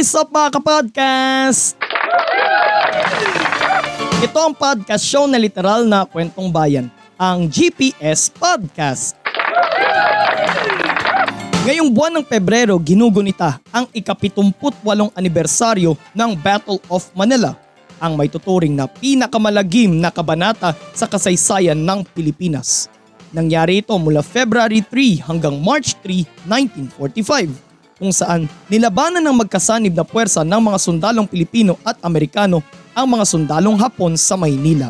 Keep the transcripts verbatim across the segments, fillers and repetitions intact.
What's up mga kapodcast? Ito ang podcast show na literal na kwentong bayan, ang G P S Podcast. Ngayong buwan ng Pebrero, ginugunita ang ikapitumputwalong anibersaryo ng Battle of Manila, ang may tuturing na pinakamalagim na kabanata sa kasaysayan ng Pilipinas. Nangyari ito mula February three hanggang March three, nineteen forty-five. Kung saan nilabanan ng magkasanib na puwersa ng mga sundalong Pilipino at Amerikano ang mga sundalong Hapon sa Maynila.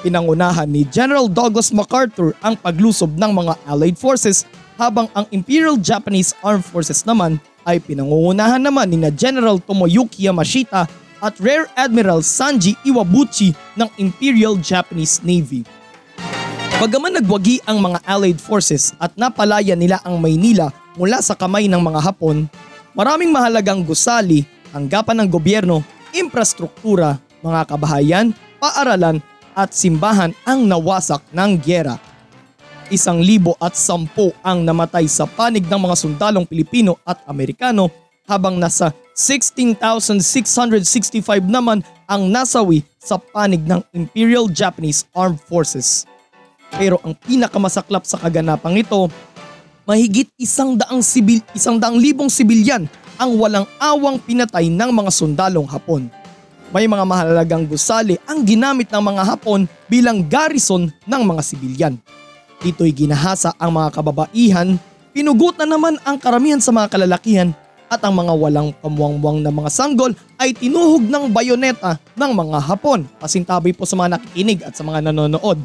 Pinangunahan ni General Douglas MacArthur ang paglusob ng mga Allied Forces habang ang Imperial Japanese Armed Forces naman ay pinangungunahan naman ni na General Tomoyuki Yamashita at Rear Admiral Sanji Iwabuchi ng Imperial Japanese Navy. Bagaman nagwagi ang mga Allied Forces at napalaya nila ang Maynila mula sa kamay ng mga Hapon, maraming mahalagang gusali, tanggapan ng gobyerno, infrastruktura, mga kabahayan, paaralan at simbahan ang nawasak ng giyera. Isang libo at sampu ang namatay sa panig ng mga sundalong Pilipino at Amerikano habang nasa sixteen thousand six hundred sixty-five naman ang nasawi sa panig ng Imperial Japanese Armed Forces. Pero ang pinakamasaklap sa kaganapang ito, mahigit isang daang, sibil, isang daang libong sibilyan ang walang awang pinatay ng mga sundalong Hapon. May mga mahalagang gusali ang ginamit ng mga Hapon bilang garrison ng mga sibilyan. Dito'y ginahasa ang mga kababaihan, pinugutan naman ang karamihan sa mga kalalakihan at ang mga walang pamuwang-muwang na mga sanggol ay tinuhog ng bayoneta ng mga Hapon. Pasintabi po sa mga nakikinig at sa mga nanonood.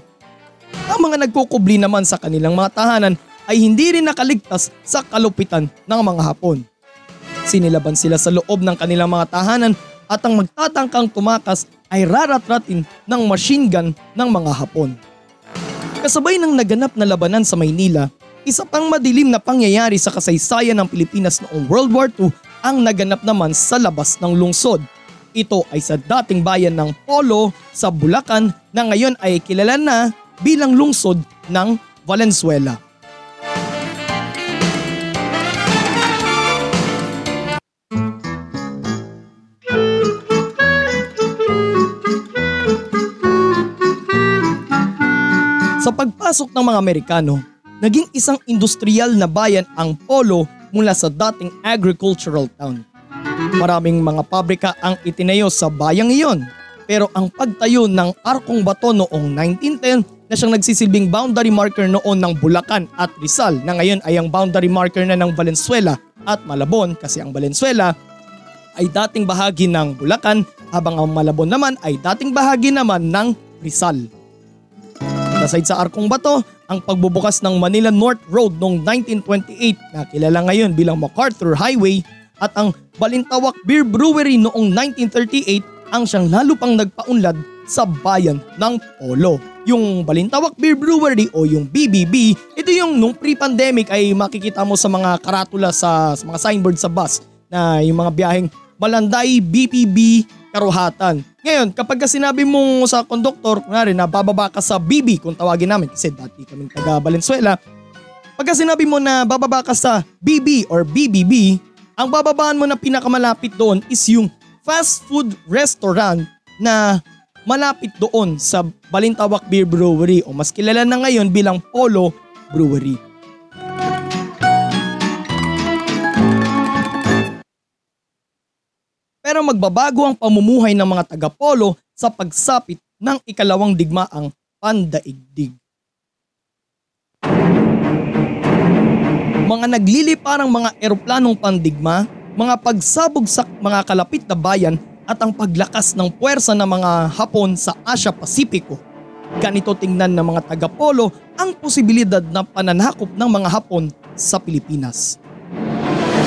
Ang mga nagkukubli naman sa kanilang mga tahanan ay hindi rin nakaligtas sa kalupitan ng mga Hapon. Sinilaban sila sa loob ng kanilang mga tahanan at ang magtatangkang tumakas ay raratratin ng machine gun ng mga Hapon. Kasabay ng naganap na labanan sa Maynila, isa pang madilim na pangyayari sa kasaysayan ng Pilipinas noong World War Two ang naganap naman sa labas ng lungsod. Ito ay sa dating bayan ng Polo sa Bulacan na ngayon ay kilala na bilang lungsod ng Valenzuela. Sa pagpasok ng mga Amerikano, naging isang industrial na bayan ang Polo mula sa dating agricultural town. Maraming mga pabrika ang itinayo sa bayang iyon, pero ang pagtayo ng Arkong Bato noong nineteen ten na siyang nagsisilbing boundary marker noon ng Bulacan at Rizal na ngayon ay ang boundary marker na ng Valenzuela at Malabon kasi ang Valenzuela ay dating bahagi ng Bulacan habang ang Malabon naman ay dating bahagi naman ng Rizal. Aside sa Arkong Bato, ang pagbubukas ng Manila North Road noong nineteen twenty-eight na kilala ngayon bilang MacArthur Highway at ang Balintawak Beer Brewery noong nineteen thirty-eight ang siyang lalo pang nagpaunlad sa bayan ng Polo. Yung Balintawak Beer Brewery o yung B B B, ito yung nung pre-pandemic ay makikita mo sa mga karatula sa, sa mga signboard sa bus na yung mga biyaheng Malanday, B P B, Karuhatan. Ngayon, kapag ka sinabi mong sa konduktor, kunwari na bababa ka sa B B kung tawagin namin kasi dati kaming taga Valenzuela, pagka sinabi mo na bababa ka sa B B or B B B, ang bababaan mo na pinakamalapit doon is yung fast food restaurant na malapit doon sa Balintawak Beer Brewery o mas kilala na ngayon bilang Polo Brewery. Pero magbabago ang pamumuhay ng mga taga-Polo sa pagsapit ng ikalawang digmaang Pandaigdig. Mga nagliliparang mga eroplanong pandigma, mga pagsabog sa mga kalapit na bayan at ang paglakas ng puwersa ng mga Hapon sa Asia Pasipiko. Ganito tingnan ng mga taga-Polo ang posibilidad na pananakop ng mga Hapon sa Pilipinas.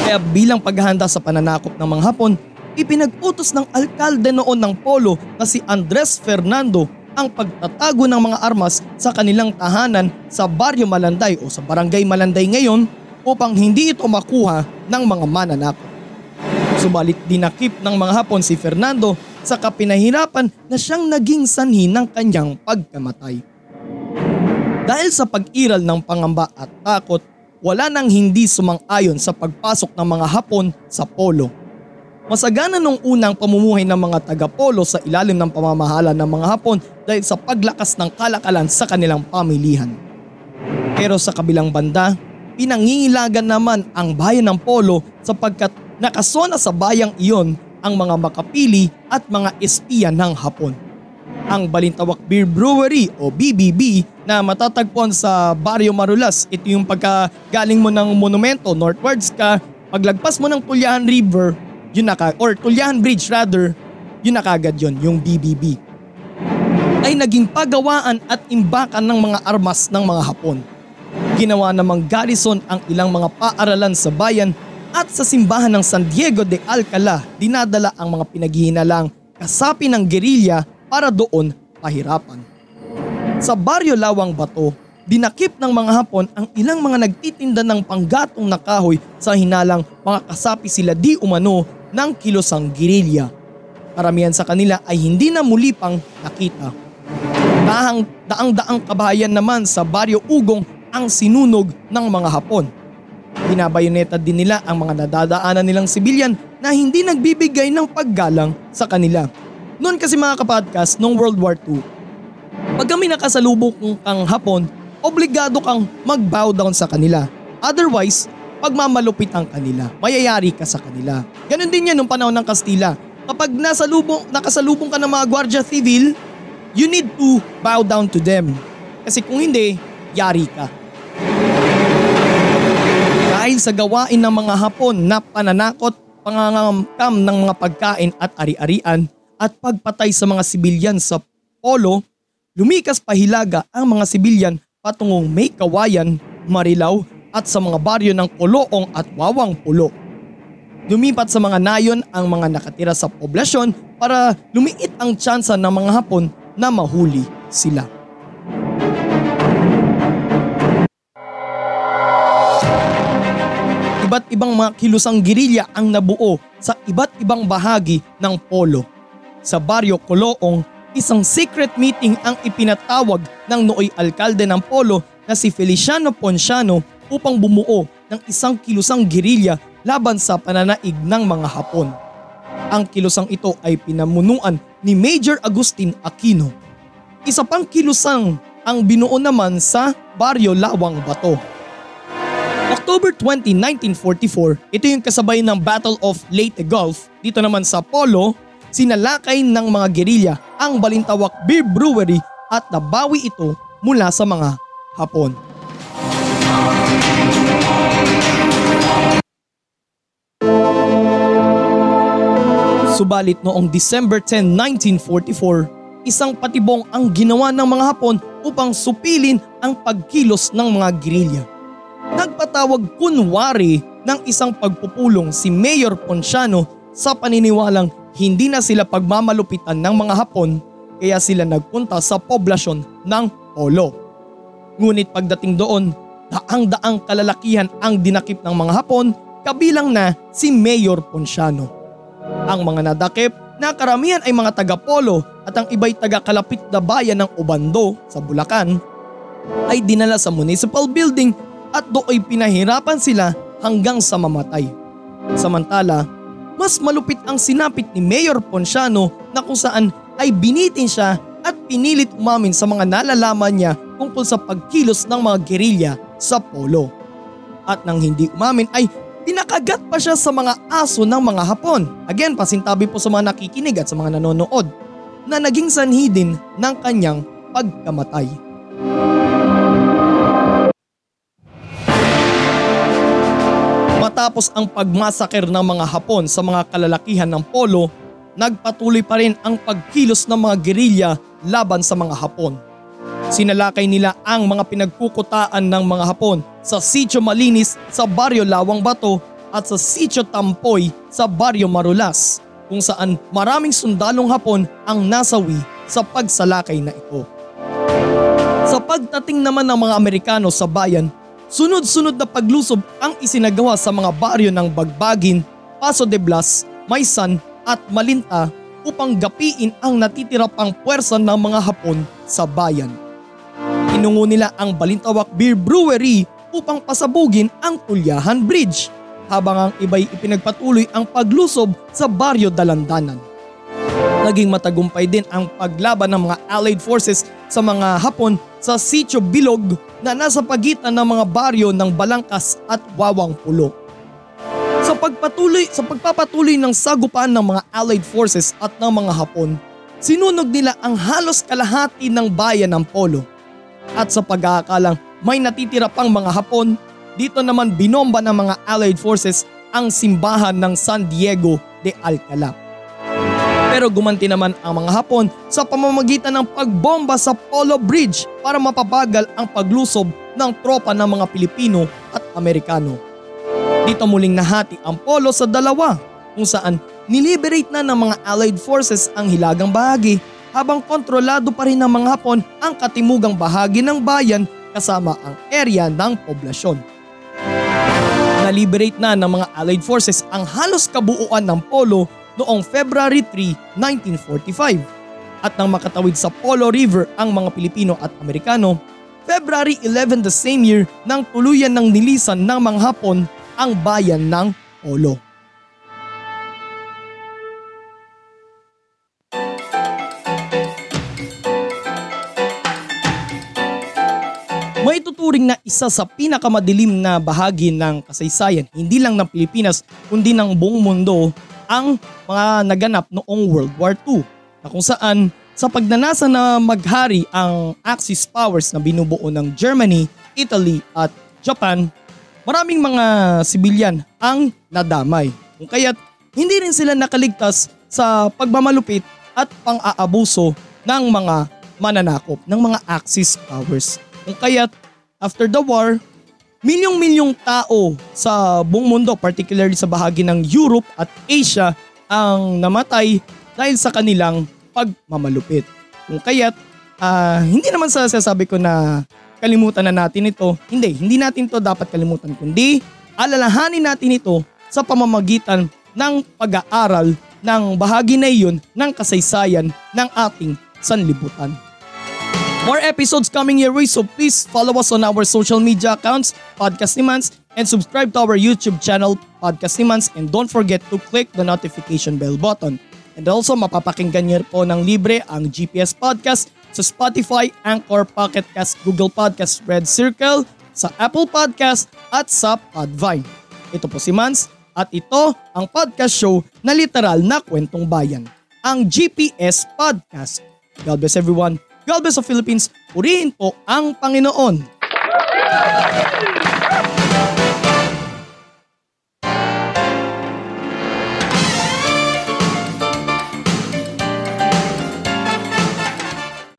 Kaya bilang paghahanda sa pananakop ng mga Hapon, ipinag-utos ng alkalde noon ng Polo na si Andres Fernando ang pagtatago ng mga armas sa kanilang tahanan sa Baryo Malanday o sa Barangay Malanday ngayon upang hindi ito makuha ng mga mananakop. Subalit dinakip ng mga Hapon si Fernando sa kapinahirapan na siyang naging sanhi ng kanyang pagkamatay. Dahil sa pag-iral ng pangamba at takot, wala nang hindi sumang-ayon sa pagpasok ng mga Hapon sa Polo. Masagana nung unang pamumuhay ng mga taga-Polo sa ilalim ng pamamahala ng mga Hapon dahil sa paglakas ng kalakalan sa kanilang pamilihan. Pero sa kabilang banda, pinangingilagan naman ang bayan ng Polo sapagkat nakasona sa bayang iyon ang mga makapili at mga espiya ng Hapon. Ang Balintawak Beer Brewery o B B B na matatagpuan sa Barrio Marulas, ito yung pagkagaling mo ng monumento, northwards ka, paglagpas mo ng Tullahan River, yun na ka, or Tullahan Bridge rather, yun na kagad yun, yung B B B. Ay naging pagawaan at imbakan ng mga armas ng mga Hapon. Ginawa namang garrison ang ilang mga paaralan sa bayan at sa simbahan ng San Diego de Alcala dinadala ang mga pinaghihinalang kasapi ng gerilya para doon pahirapan. Sa Baryo Lawang Bato, dinakip ng mga Hapon ang ilang mga nagtitinda ng panggatong na kahoy sa hinalang mga kasapi sila di umano ng kilosang girilya. Karamihan sa kanila ay hindi na muli pang nakita. Daang-daang kabahayan naman sa Baryo Ugong ang sinunog ng mga Hapon. Binabayoneta din nila ang mga nadadaanan nilang sibilyan na hindi nagbibigay ng paggalang sa kanila. Noon kasi mga kapodcast, noong World War Two, pag kami nakasalubong kang Hapon, obligado kang mag-bow down sa kanila. Otherwise, pagmamalupit ang kanila, mayayari ka sa kanila. Ganon din yan nung panahon ng Kastila. Kapag nasalubong, nakasalubong ka ng mga Guardia Civil, you need to bow down to them. Kasi kung hindi, yari ka. Dahil sa gawain ng mga Hapon na pananakot, pangangamkam ng mga pagkain at ari-arian at pagpatay sa mga sibilyan sa Polo, lumikas pahilaga ang mga sibilyan patungong May Kawayan, Marilao at sa mga baryo ng Koloong at Wawang Pulo. Lumipat sa mga nayon ang mga nakatira sa poblasyon para lumiit ang tsansa ng mga Hapon na mahuli sila. Iba't ibang mga kilusang girilya ang nabuo sa iba't ibang bahagi ng Polo. Sa Baryo Koloong, isang secret meeting ang ipinatawag ng nooy alkalde ng Polo na si Feliciano Ponciano upang bumuo ng isang kilusang girilya laban sa pananaig ng mga Hapon. Ang kilusang ito ay pinamunuan ni Major Agustin Aquino. Isa pang kilusang ang binuo naman sa Baryo Lawang Bato. October twentieth, nineteen forty-four, ito yung kasabay ng Battle of Leyte Gulf. Dito naman sa Polo, sinalakay ng mga gerilya ang Balintawak Beer Brewery at nabawi ito mula sa mga Hapon. Subalit noong December tenth, nineteen forty-four, isang patibong ang ginawa ng mga Hapon upang supilin ang pagkilos ng mga gerilya. Nagpatawag kunwari ng isang pagpupulong si Mayor Ponciano sa paniniwalang hindi na sila pagmamalupitan ng mga Hapon kaya sila nagpunta sa poblasyon ng Polo. Ngunit pagdating doon, daang-daang kalalakihan ang dinakip ng mga Hapon kabilang na si Mayor Ponciano. Ang mga nadakip na karamihan ay mga taga-Polo at ang iba'y taga-kalapit na bayan ng Obando sa Bulacan ay dinala sa municipal building at do'y pinahirapan sila hanggang sa mamatay. Samantala, mas malupit ang sinapit ni Mayor Ponciano na kung saan ay binitin siya at pinilit umamin sa mga nalalaman niya tungkol sa pagkilos ng mga gerilya sa Polo. At nang hindi umamin ay pinakagat pa siya sa mga aso ng mga Hapon. Again, pasintabi po sa mga nakikinig at sa mga nanonood na naging sanhi din ng kanyang pagkamatay. Matapos ang pagmasaker ng mga Hapon sa mga kalalakihan ng Polo, nagpatuloy pa rin ang pagkilos ng mga gerilya laban sa mga Hapon. Sinalakay nila ang mga pinagkukutaan ng mga Hapon sa Sitio Malinis sa Baryo Lawang Bato at sa Sitio Tampoy sa Baryo Marulas, kung saan maraming sundalong Hapon ang nasawi sa pagsalakay na ito. Sa pagdating naman ng mga Amerikano sa bayan, sunod-sunod na paglusob ang isinagawa sa mga baryo ng Bagbagin, Paso de Blas, Maysan at Malinta upang gapiin ang natitira pang puwersa ng mga Hapon sa bayan. Inungo nila ang Balintawak Beer Brewery upang pasabugin ang Tullahan Bridge, habang ang iba'y ipinagpatuloy ang paglusob sa Baryo Dalandanan. Naging matagumpay din ang paglaban ng mga Allied Forces sa mga Hapon sa Sitio Bilog na nasa pagitan ng mga baryo ng Balangkas at Wawang Pulo. Sa pagpatuloy, sa pagpapatuloy ng sagupaan ng mga Allied Forces at ng mga Hapon, sinunog nila ang halos kalahati ng bayan ng Polo. At sa pag-aakalang may natitira pang mga Hapon, dito naman binomba ng mga Allied Forces ang simbahan ng San Diego de Alcala. Pero gumanti naman ang mga Hapon sa pamamagitan ng pagbomba sa Polo Bridge para mapabagal ang paglusob ng tropa ng mga Pilipino at Amerikano. Dito muling nahati ang Polo sa dalawa, kung saan niliberate na ng mga Allied Forces ang hilagang bahagi habang kontrolado pa rin ng mga Hapon ang katimugang bahagi ng bayan kasama ang area ng poblasyon. Naliberate na ng mga Allied Forces ang halos kabuuan ng Polo noong February three, nineteen forty-five. At nang makatawid sa Polo River ang mga Pilipino at Amerikano, February eleven the same year nang tuluyan ng nilisan ng mga Hapon ang bayan ng Polo. May tuturing na isa sa pinakamadilim na bahagi ng kasaysayan, hindi lang ng Pilipinas kundi ng buong mundo, ang mga naganap noong World War Two, na kung saan sa pagnanasa na maghari ang Axis powers na binubuo ng Germany, Italy at Japan, maraming mga sibilyan ang nadamay, kung kaya't hindi rin sila nakaligtas sa pagmamalupit at pang-aabuso ng mga mananakop ng mga Axis powers. Kung kaya't after the war, milyong-milyong tao sa buong mundo, particularly sa bahagi ng Europe at Asia, ang namatay dahil sa kanilang pagmamalupit. Kung kaya't uh, hindi naman sa sasabi ko na kalimutan na natin ito. Hindi, hindi natin ito dapat kalimutan, kundi alalahanin natin ito sa pamamagitan ng pag-aaral ng bahagi na iyon ng kasaysayan ng ating sanlibutan. More episodes coming your way, so please follow us on our social media accounts, Podcast ni Mans, and subscribe to our YouTube channel, Podcast ni Mans, and don't forget to click the notification bell button. And also, mapapakinggan niyo po ng libre ang G P S Podcast sa Spotify, Anchor, Pocket Cast, Google Podcast, Red Circle, sa Apple Podcast at sa Podvine. Ito po si Mans at ito ang podcast show na literal na kwentong bayan, ang G P S Podcast. God bless everyone. God bless the Philippines. Purihin po ang Panginoon.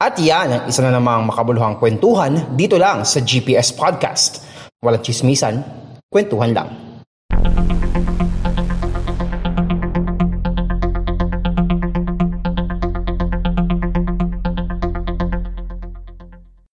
At yan ang isa na namang makabuluhang kwentuhan dito lang sa G P S Podcast. Walang chismisan, kwentuhan lang.